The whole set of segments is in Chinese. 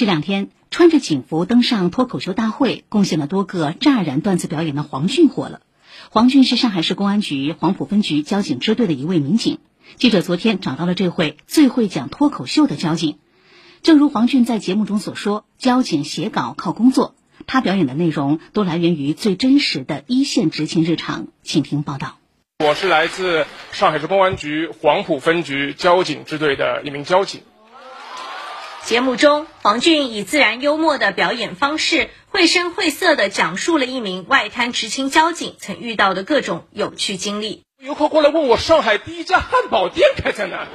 这两天，穿着警服登上脱口秀大会，贡献了多个炸燃段子表演的黄俊火了。黄俊是上海市公安局黄浦分局交警支队的一位民警。记者昨天找到了这位最会讲脱口秀的交警。正如黄俊在节目中所说，交警写稿靠工作，他表演的内容都来源于最真实的一线执勤日常。请听报道。我是来自上海市公安局黄浦分局交警支队的一名交警。节目中，黄俊以自然幽默的表演方式，绘声绘色地讲述了一名外滩执勤交警曾遇到的各种有趣经历。游客过来问我，上海第一家汉堡店开在哪？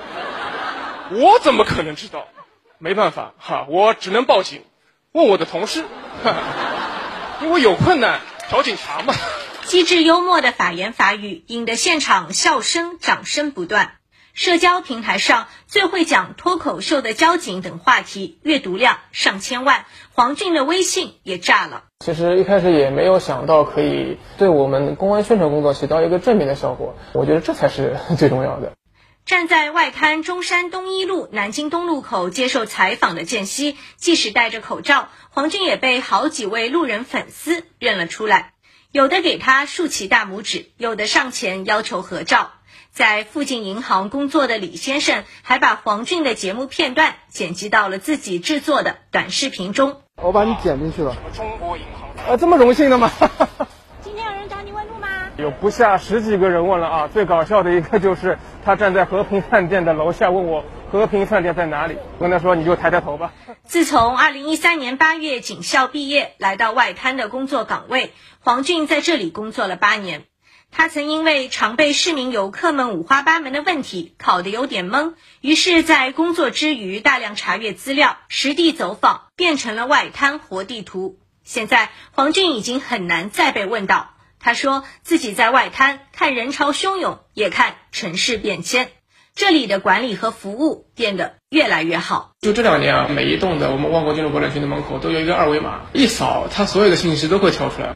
我怎么可能知道？没办法哈，我只能报警，问我的同事，因为有困难找警察嘛。机智幽默的法言法语，引得现场笑声、掌声不断。社交平台上最会讲脱口秀的交警等话题阅读量上千万，黄俊的微信也炸了。其实一开始也没有想到可以对我们公安宣传工作起到一个正面的效果，我觉得这才是最重要的。站在外滩中山东一路南京东路口接受采访的间隙，即使戴着口罩，黄俊也被好几位路人粉丝认了出来，有的给他竖起大拇指，有的上前要求合照。在附近银行工作的李先生还把黄俊的节目片段剪辑到了自己制作的短视频中。我把你剪进去了。中国银行这么荣幸的吗？今天有人找你问路吗？有不下10几个人问了啊！最搞笑的一个就是他站在和平饭店的楼下问我和平饭店在哪里，我跟他说你就抬抬头吧。自从2013年8月警校毕业，来到外滩的工作岗位，黄俊在这里工作了8年。他曾因为常被市民游客们五花八门的问题考得有点懵，于是在工作之余大量查阅资料，实地走访，变成了外滩活地图。现在黄俊已经很难再被问到，他说自己在外滩看人潮汹涌，也看城市变迁，这里的管理和服务变得越来越好。就这2年啊，每一栋的我们万国建筑博览群的门口都有一个二维码，一扫它所有的信息都会跳出来。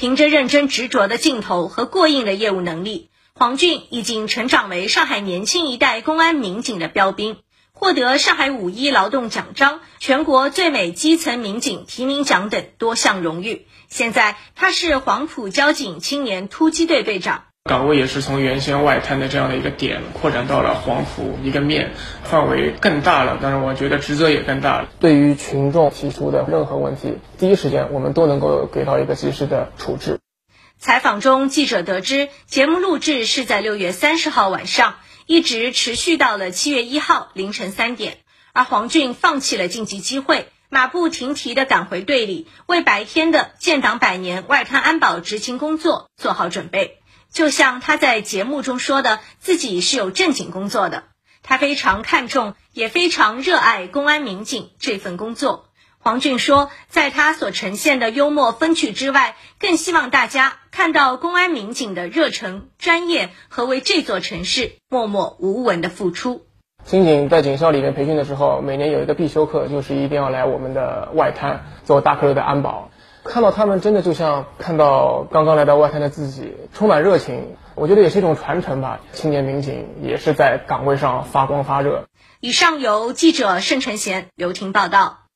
凭着认真执着的劲头和过硬的业务能力，黄俊已经成长为上海年轻一代公安民警的标兵，获得上海5·1劳动奖章、全国最美基层民警提名奖等多项荣誉。现在他是黄浦交警青年突击队队长。岗位也是从原先外滩的这样的一个点扩展到了黄浦一个面，范围更大了，当然我觉得职责也更大了。对于群众提出的任何问题，第一时间我们都能够给到一个及时的处置。采访中记者得知，节目录制是在6月30号晚上，一直持续到了7月1号凌晨3点，而黄俊放弃了晋级机会，马不停蹄地赶回队里，为白天的建党百年外滩安保执勤工作做好准备。就像他在节目中说的，自己是有正经工作的，他非常看重也非常热爱公安民警这份工作。黄俊说，在他所呈现的幽默风趣之外，更希望大家看到公安民警的热忱、专业和为这座城市默默无闻的付出。新警在警校里面培训的时候，每年有一个必修课，就是一定要来我们的外滩做大颗粒的安保。看到他们真的就像看到刚刚来到外滩的自己，充满热情，我觉得也是一种传承吧。青年民警也是在岗位上发光发热。以上由记者盛承贤、刘婷报道。